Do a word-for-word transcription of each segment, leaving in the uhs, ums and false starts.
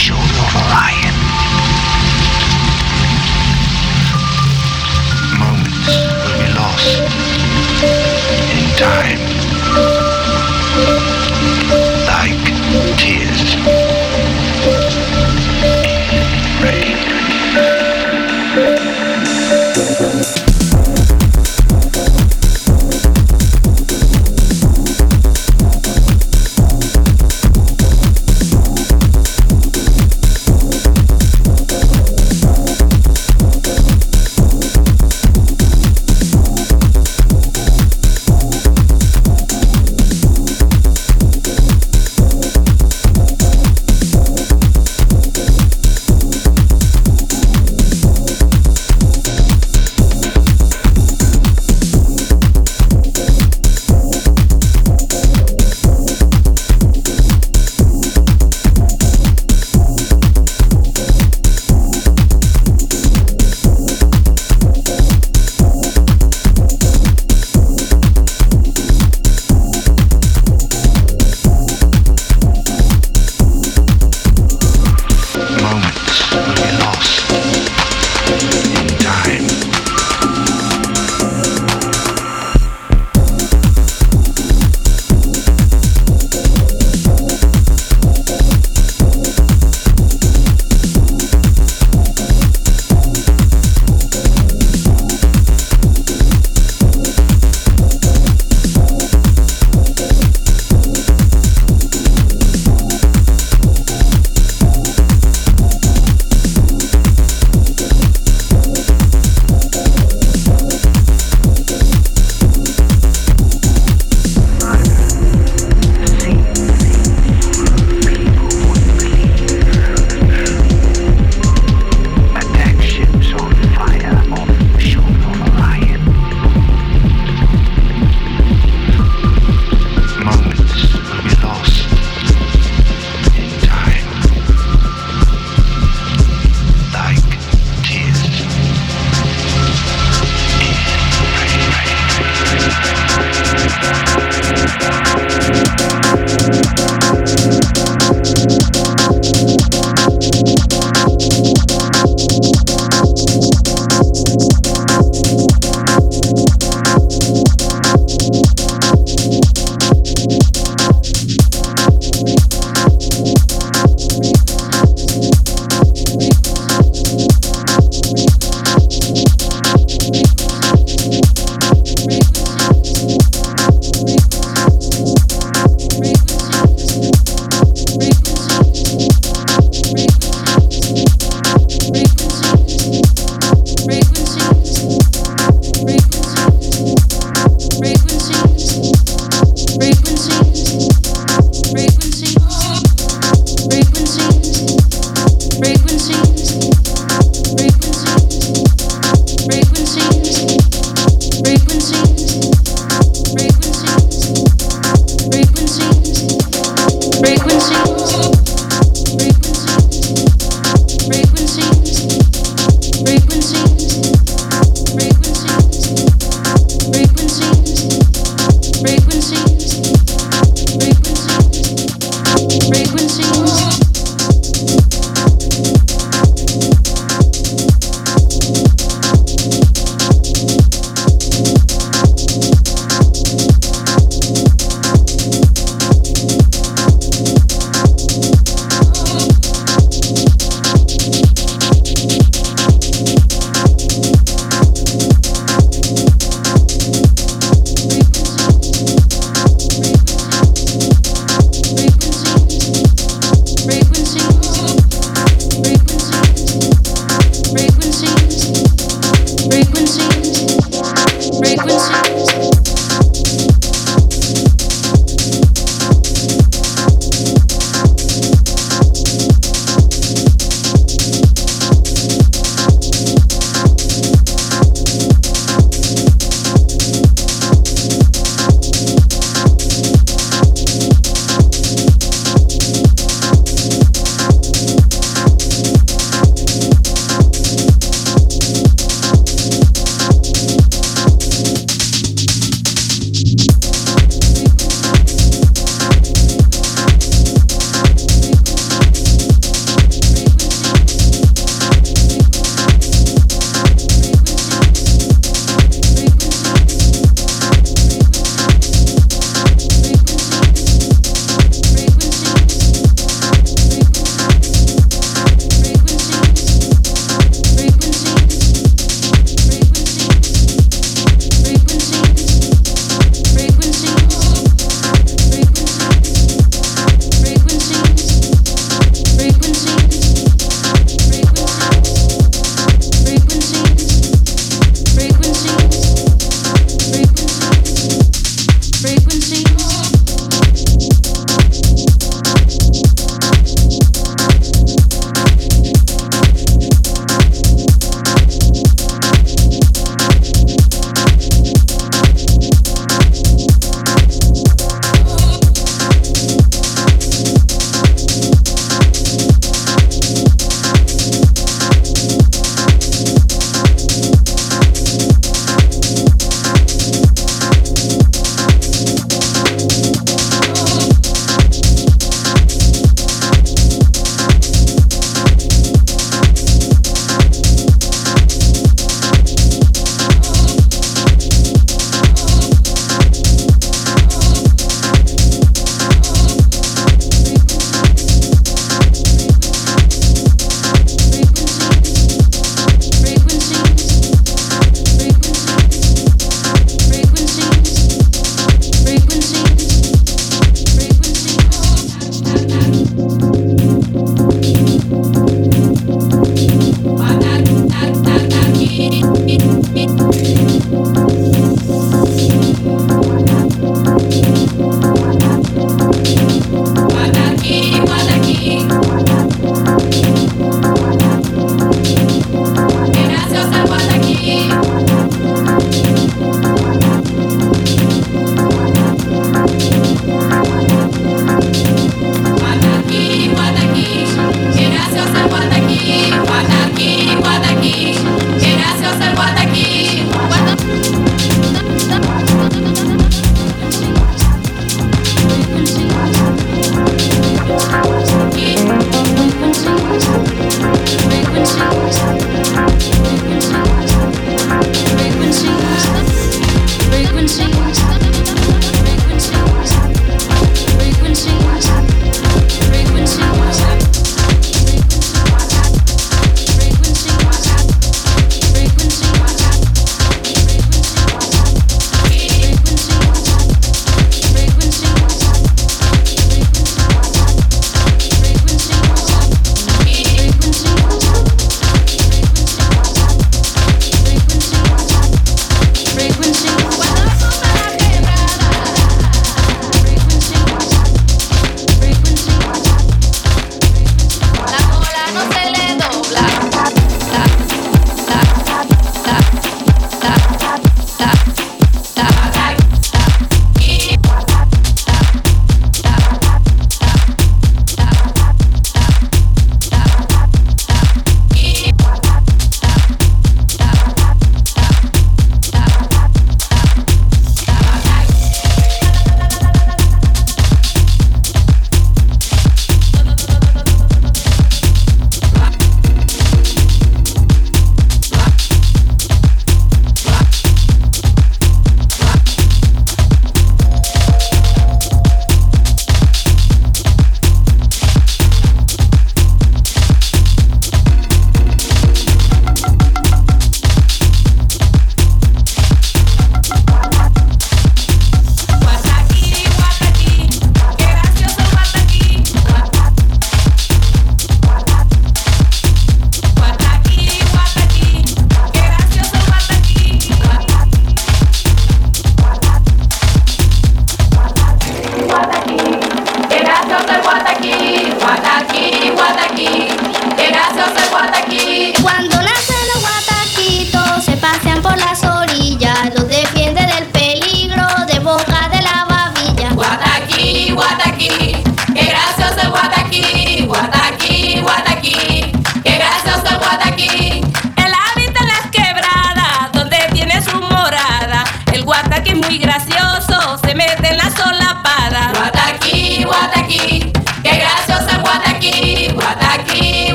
shoulder of a lion. Moments will be lost in time, like tears in rain.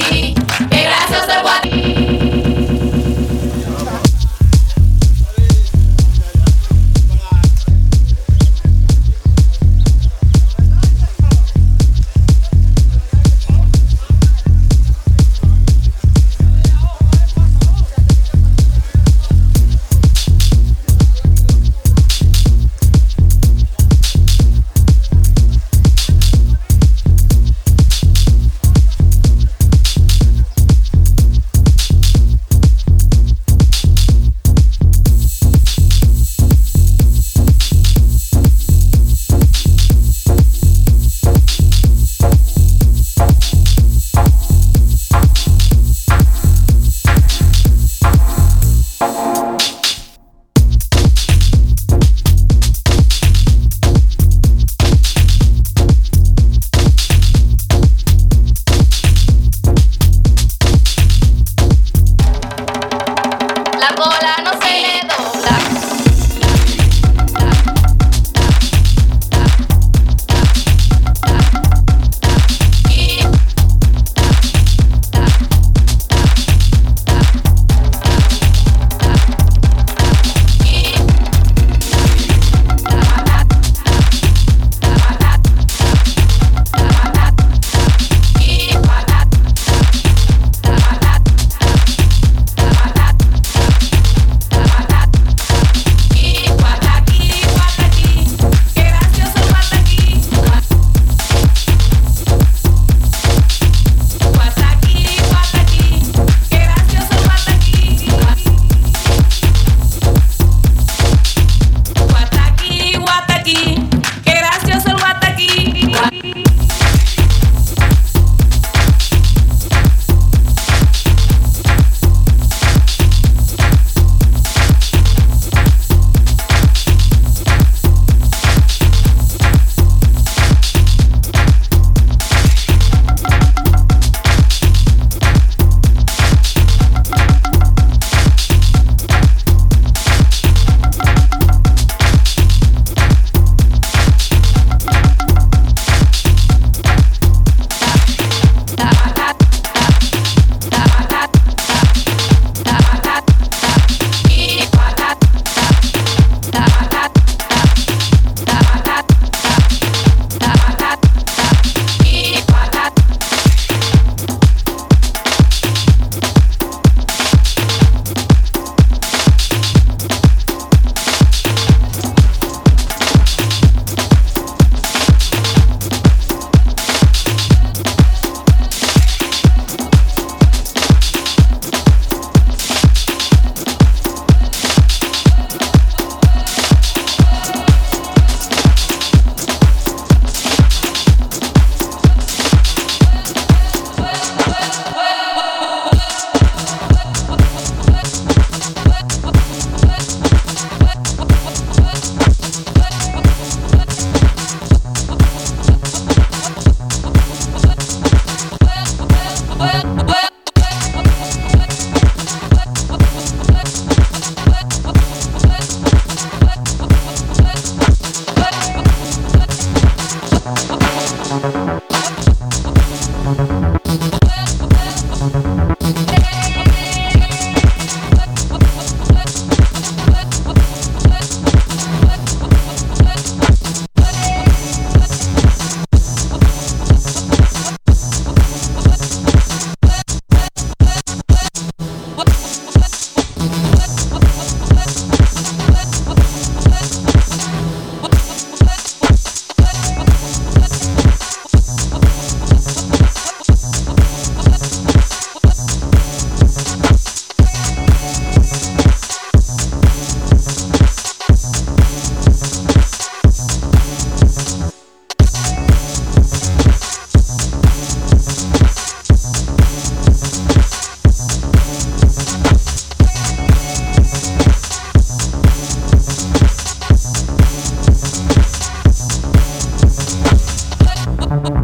aquí, que gracias debo a ti.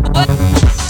What?